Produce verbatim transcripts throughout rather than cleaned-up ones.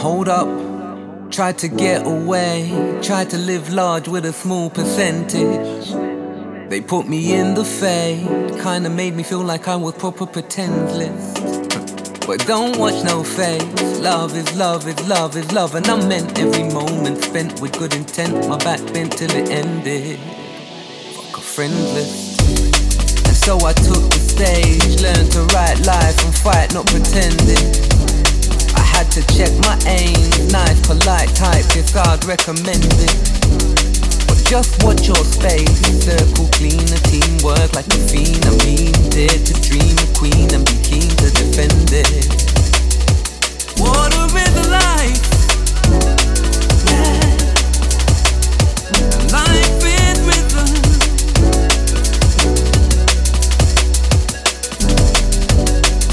Hold up, tried to get away, tried to live large with a small percentage. They put me in the fade, kinda made me feel like I was proper pretend list. But don't watch no face, love is love is love is love. And I meant every moment spent with good intent, my back bent till it ended. Fuck a friend list. And so I took the stage, learned to write life and fight, not pretending. Had to check my aim, nice, polite type, discard recommended. But just watch your space, circle clean, a teamwork like a fiend. I mean, dare to dream a queen and be keen to defend it. Water is life, yeah. Life is rhythm.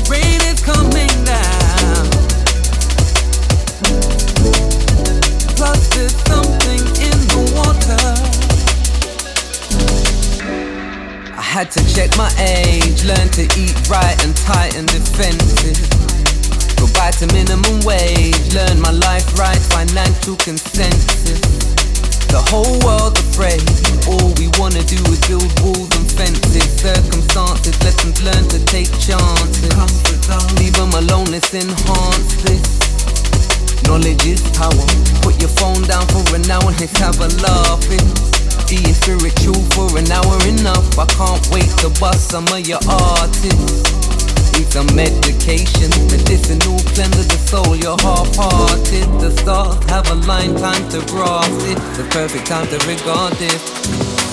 Rain is coming down. Plus there's something in the water. I had to check my age, learn to eat right and tighten defenses. Goodbye to minimum wage, learn my life right, financial consensus. The whole world afraid, all we wanna do is build walls and fences. Circumstances, lessons learned to take chances. Leave them alone, let's enhance this. Knowledge is power. Put your phone down for an hour and let's have a laugh. Being spiritual for an hour enough. I can't wait to bust some of your artists. Need some medication, medicinal cleanse the soul. You're half-hearted. The stars have a line, time to grasp it. The perfect time to regard it.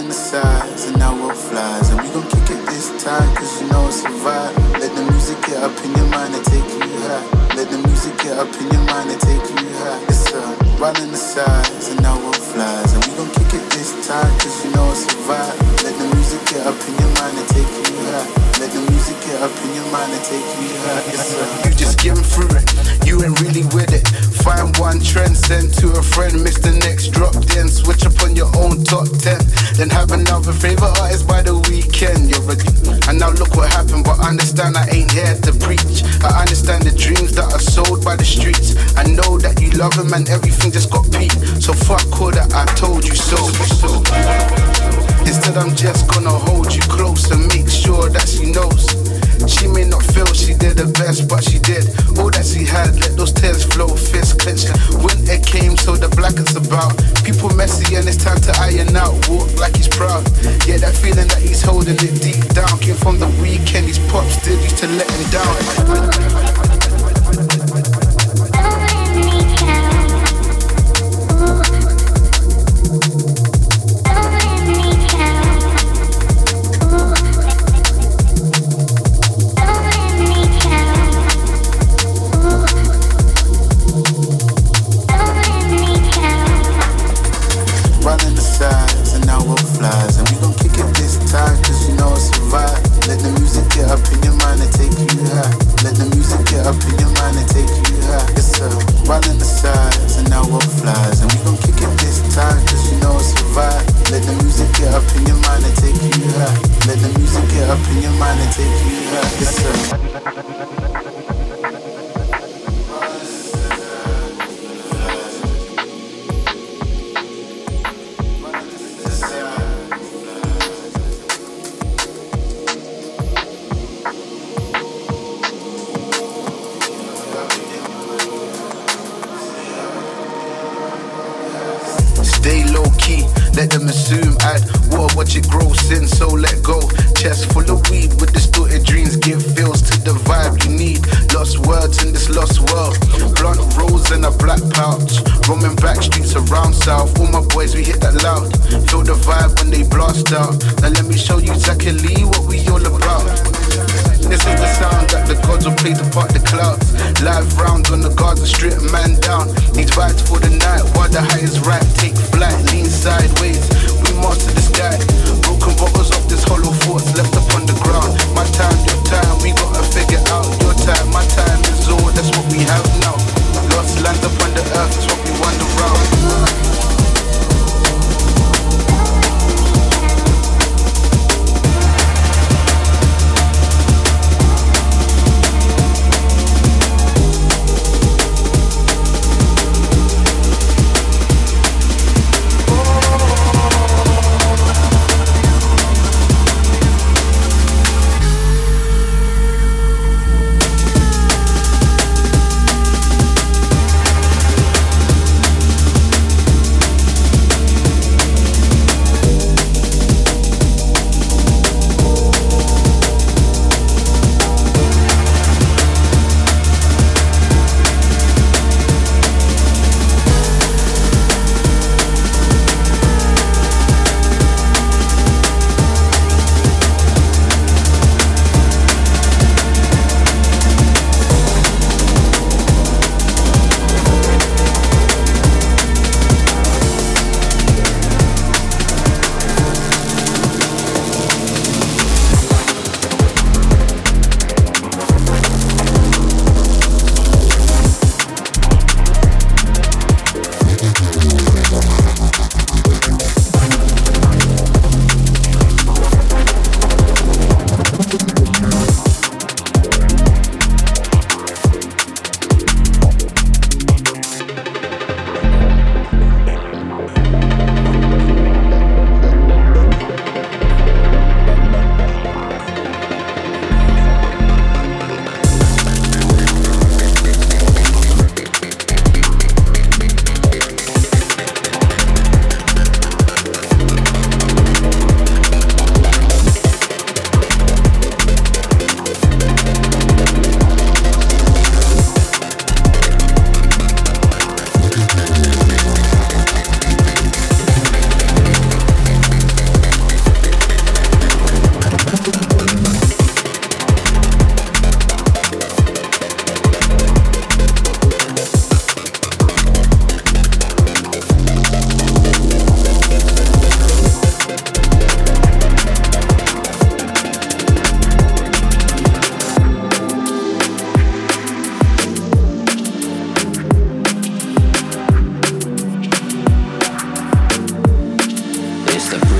mind the size and now what flies. And we gon' kick it this time, cause you know it's a vibe. Let the music get up in your mind and take you high. Let the music get up in your mind and take you high. It's a riding the size and now what flies. And we gon' kick it this time, cause you know it's a vibe. Let the music get up in your mind and take you high. Let the music get up in your mind and take you high. It's a you just getting through it, you ain't really with it. Find one trend, send to a friend, mix the next, drop then switch up on your own top ten. Then have another favourite artist by the weekend. You're a d- and now look what happened, but understand I ain't here to preach. I understand the dreams that are sold by the streets. I know that you love him and everything just got peaked. So fuck all that I told you so. Instead I'm just gonna hold you close and make sure that she knows. She may not feel she did the best, but she did all that she had, let those tears flow, fists clenched. Winter came, so the blackets about. People messy and it's time to iron out. Walk like he's proud. Yeah, that feeling that he's holding it deep down came from the weekend. His pops did used to let him down.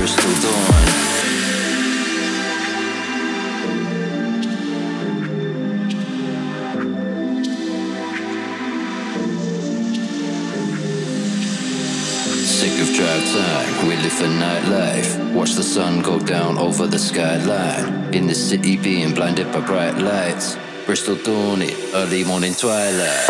crystal dawn. Sick of drive time, we live for nightlife. Watch the sun go down over the skyline. In the city being blinded by bright lights. Bristol dawn, it early morning twilight.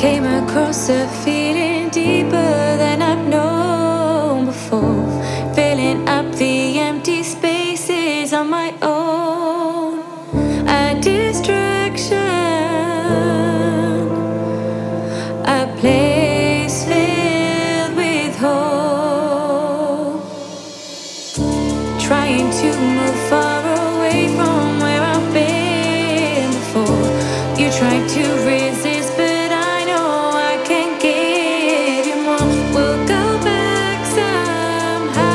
came across a feeling deeper than I've known before, filling up the empty spaces on my own. A distraction, a place filled with hope, trying to move far away from where I've been before. You try to resist, we'll go back somehow.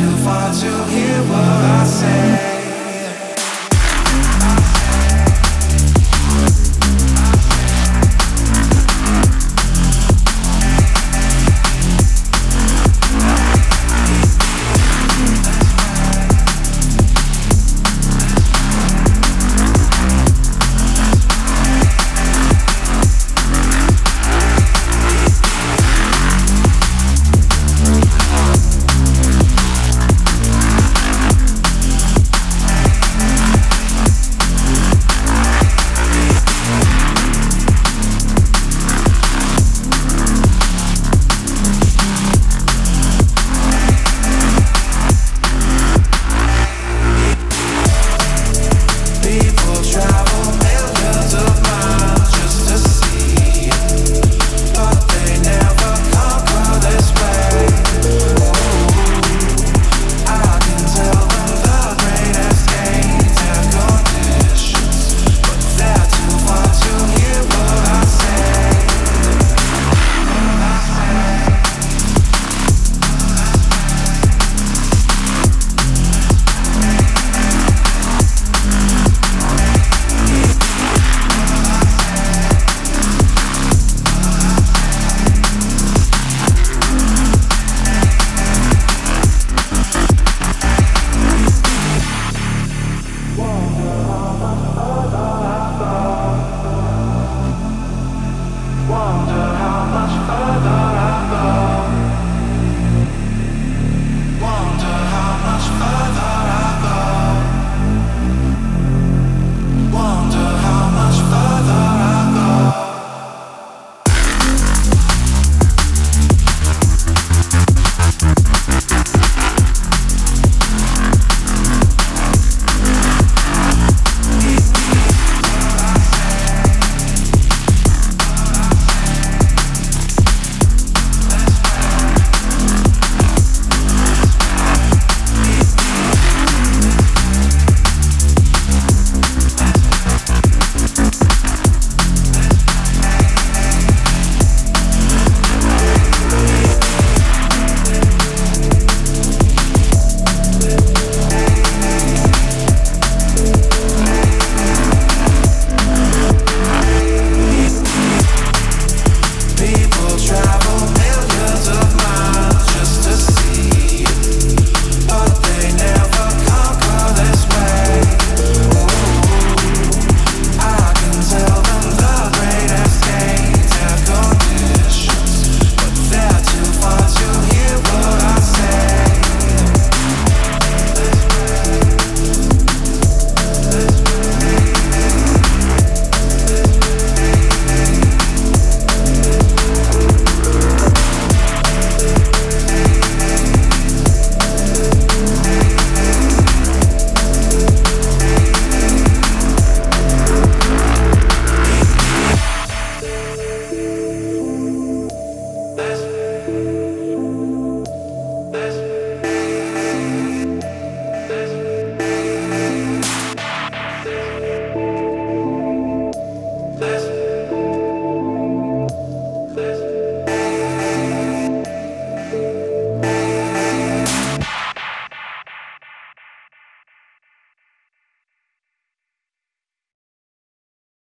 too far to hear what I say.